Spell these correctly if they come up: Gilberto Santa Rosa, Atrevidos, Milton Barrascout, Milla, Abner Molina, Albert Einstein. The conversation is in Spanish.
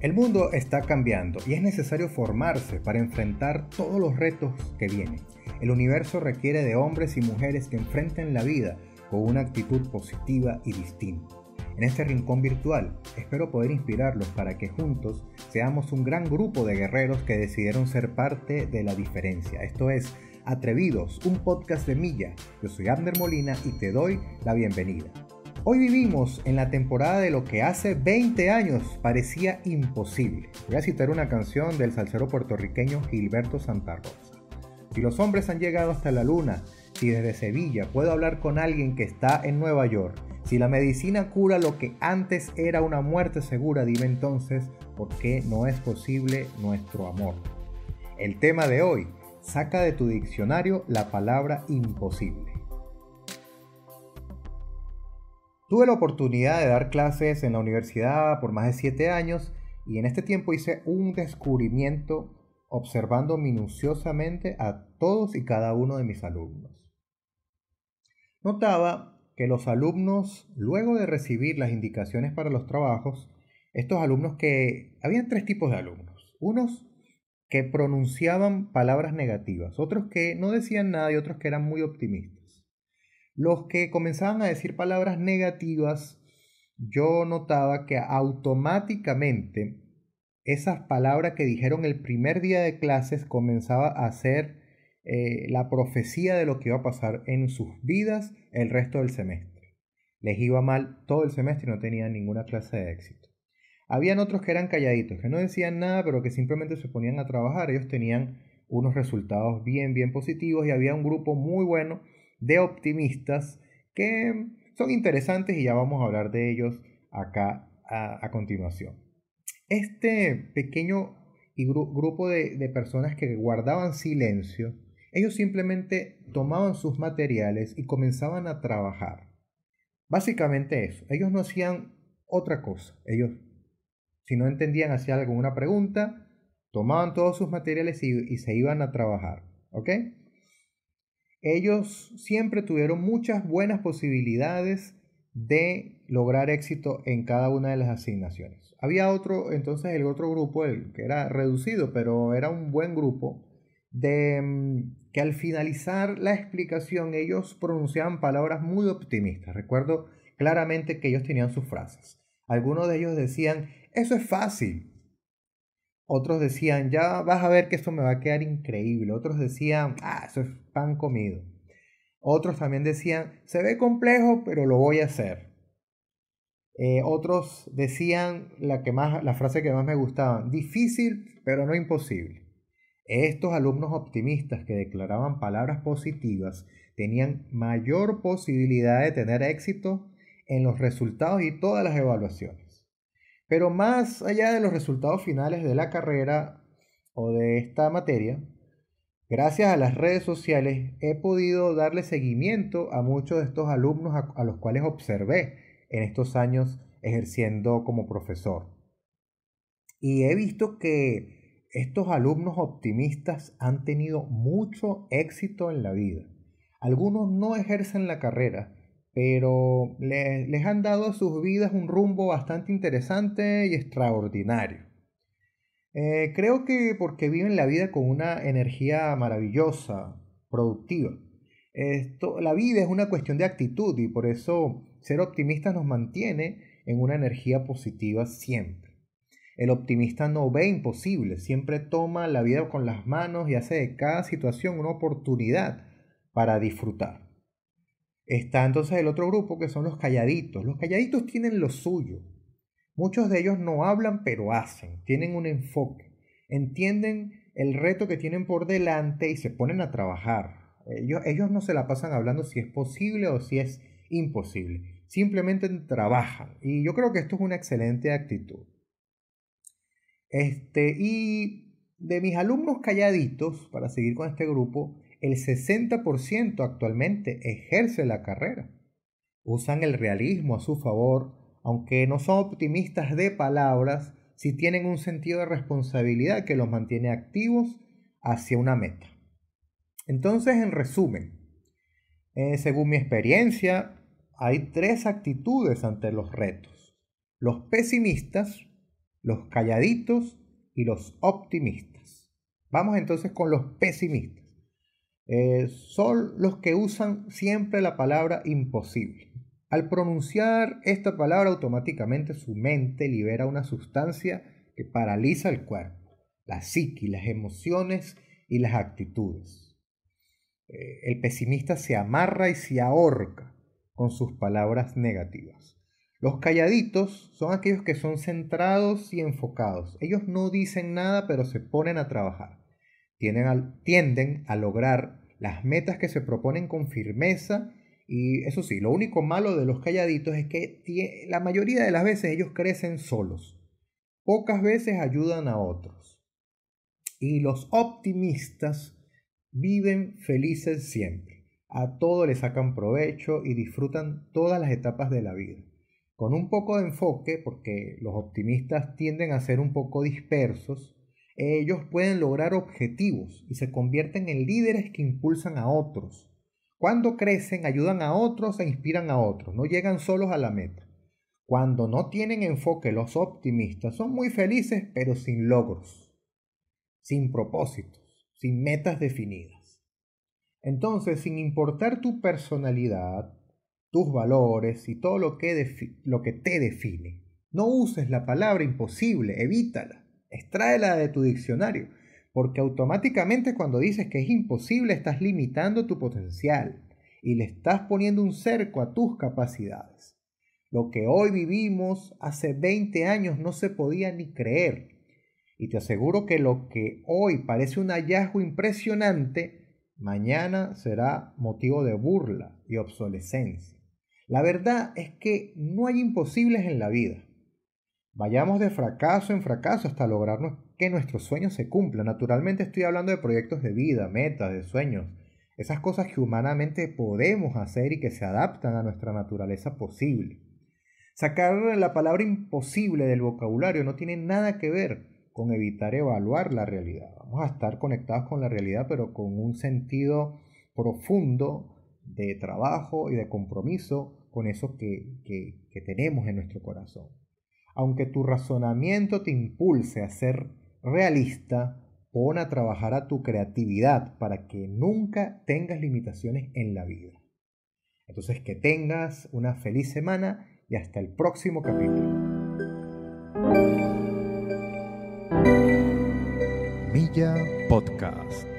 El mundo está cambiando y es necesario formarse para enfrentar todos los retos que vienen. El universo requiere de hombres y mujeres que enfrenten la vida con una actitud positiva y distinta. En este rincón virtual, espero poder inspirarlos para que juntos seamos un gran grupo de guerreros que decidieron ser parte de la diferencia. Esto es Atrevidos, un podcast de Milla. Yo soy Abner Molina y te doy la bienvenida. Hoy vivimos en la temporada de lo que hace 20 años parecía imposible. Voy a citar una canción del salsero puertorriqueño Gilberto Santa Rosa. Si los hombres han llegado hasta la luna, si desde Sevilla puedo hablar con alguien que está en Nueva York, si la medicina cura lo que antes era una muerte segura, dime entonces por qué no es posible nuestro amor. El tema de hoy, saca de tu diccionario la palabra imposible. Tuve la oportunidad de dar clases en la universidad por más de 7 años y en este tiempo hice un descubrimiento observando minuciosamente a todos y cada uno de mis alumnos. Notaba que los alumnos, luego de recibir las indicaciones para los trabajos, estos alumnos que... Habían 3 tipos de alumnos. Unos que pronunciaban palabras negativas, otros que no decían nada y otros que eran muy optimistas. Los que comenzaban a decir palabras negativas, yo notaba que automáticamente esas palabras que dijeron el primer día de clases comenzaba a ser la profecía de lo que iba a pasar en sus vidas el resto del semestre. Les iba mal todo el semestre y no tenían ninguna clase de éxito. Habían otros que eran calladitos, que no decían nada, pero que simplemente se ponían a trabajar. Ellos tenían unos resultados bien positivos y había un grupo muy bueno de optimistas que son interesantes y ya vamos a hablar de ellos acá a continuación. Este pequeño grupo de personas que guardaban silencio, ellos simplemente tomaban sus materiales y comenzaban a trabajar. Básicamente eso, ellos no hacían otra cosa. Ellos, si no entendían, hacían alguna pregunta, tomaban todos sus materiales y se iban a trabajar, ¿ok? Ellos siempre tuvieron muchas buenas posibilidades de lograr éxito en cada una de las asignaciones. Había otro, entonces el otro grupo, el que era reducido, pero era un buen grupo, que al finalizar la explicación ellos pronunciaban palabras muy optimistas. Recuerdo claramente que ellos tenían sus frases. Algunos de ellos decían, eso es fácil. Otros decían, ya vas a ver que esto me va a quedar increíble. Otros decían, eso es pan comido. Otros también decían, se ve complejo, pero lo voy a hacer. Otros decían la frase que más me gustaba, difícil, pero no imposible. Estos alumnos optimistas que declaraban palabras positivas tenían mayor posibilidad de tener éxito en los resultados y todas las evaluaciones. Pero más allá de los resultados finales de la carrera o de esta materia, gracias a las redes sociales he podido darle seguimiento a muchos de estos alumnos a los cuales observé en estos años ejerciendo como profesor. Y he visto que estos alumnos optimistas han tenido mucho éxito en la vida. Algunos no ejercen la carrera, pero les han dado a sus vidas un rumbo bastante interesante y extraordinario. Creo que porque viven la vida con una energía maravillosa, productiva. La vida es una cuestión de actitud y por eso ser optimistas nos mantiene en una energía positiva siempre. El optimista no ve imposible, siempre toma la vida con las manos y hace de cada situación una oportunidad para disfrutar. Está entonces el otro grupo que son los calladitos. Los calladitos tienen lo suyo. Muchos de ellos no hablan, pero hacen. Tienen un enfoque. Entienden el reto que tienen por delante y se ponen a trabajar. Ellos no se la pasan hablando si es posible o si es imposible. Simplemente trabajan. Y yo creo que esto es una excelente actitud. Y de mis alumnos calladitos, para seguir con este grupo, el 60% actualmente ejerce la carrera. Usan el realismo a su favor, aunque no son optimistas de palabras, sí tienen un sentido de responsabilidad que los mantiene activos hacia una meta. Entonces, en resumen, según mi experiencia, hay 3 actitudes ante los retos. Los pesimistas, los calladitos y los optimistas. Vamos entonces con los pesimistas. Son los que usan siempre la palabra imposible. Al pronunciar esta palabra, automáticamente su mente libera una sustancia que paraliza el cuerpo, la psique, las emociones y las actitudes. El pesimista se amarra y se ahorca con sus palabras negativas. Los calladitos son aquellos que son centrados y enfocados. Ellos no dicen nada, pero se ponen a trabajar. Tienden a lograr las metas que se proponen con firmeza. Y eso sí, lo único malo de los calladitos es que la mayoría de las veces ellos crecen solos. Pocas veces ayudan a otros. Y los optimistas viven felices siempre. A todo le sacan provecho y disfrutan todas las etapas de la vida. Con un poco de enfoque, porque los optimistas tienden a ser un poco dispersos, ellos pueden lograr objetivos y se convierten en líderes que impulsan a otros. Cuando crecen, ayudan a otros e inspiran a otros, no llegan solos a la meta. Cuando no tienen enfoque, los optimistas son muy felices, pero sin logros, sin propósitos, sin metas definidas. Entonces, sin importar tu personalidad, tus valores y todo lo que te define. No uses la palabra imposible, evítala, extráela de tu diccionario, porque automáticamente cuando dices que es imposible estás limitando tu potencial y le estás poniendo un cerco a tus capacidades. Lo que hoy vivimos hace 20 años no se podía ni creer, y te aseguro que lo que hoy parece un hallazgo impresionante, mañana será motivo de burla y obsolescencia. La verdad es que no hay imposibles en la vida. Vayamos de fracaso en fracaso hasta lograr que nuestros sueños se cumplan. Naturalmente estoy hablando de proyectos de vida, metas, de sueños, esas cosas que humanamente podemos hacer y que se adaptan a nuestra naturaleza posible. Sacar la palabra imposible del vocabulario no tiene nada que ver con evitar evaluar la realidad. Vamos a estar conectados con la realidad, pero con un sentido profundo de trabajo y de compromiso con eso que tenemos en nuestro corazón. Aunque tu razonamiento te impulse a ser realista, pon a trabajar a tu creatividad para que nunca tengas limitaciones en la vida. Entonces, que tengas una feliz semana y hasta el próximo capítulo. Milla Podcast.